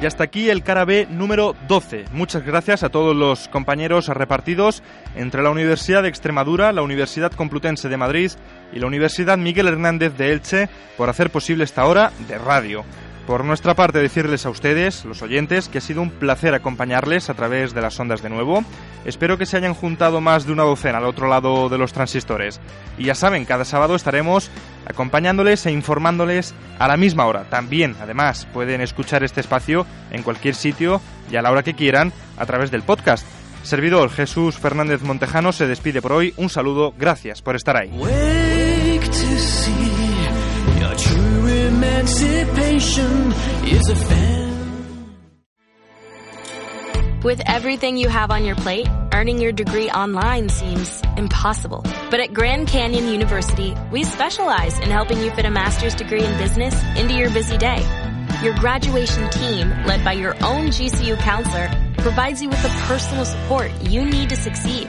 Y hasta aquí el Cara B número 12. Muchas gracias a todos los compañeros repartidos entre la Universidad de Extremadura, la Universidad Complutense de Madrid y la Universidad Miguel Hernández de Elche por hacer posible esta hora de radio. Por nuestra parte, decirles a ustedes, los oyentes, que ha sido un placer acompañarles a través de las ondas de nuevo. Espero que se hayan juntado más de una docena al otro lado de los transistores. Y ya saben, cada sábado estaremos acompañándoles e informándoles a la misma hora. También, además, pueden escuchar este espacio en cualquier sitio y a la hora que quieran a través del podcast. Servidor Jesús Fernández Montejano se despide por hoy. Un saludo, gracias por estar ahí. With everything you have on your plate, earning your degree online seems impossible. But at Grand Canyon University, we specialize in helping you fit a master's degree in business into your busy day. Your graduation team, led by your own GCU counselor, provides you with the personal support you need to succeed.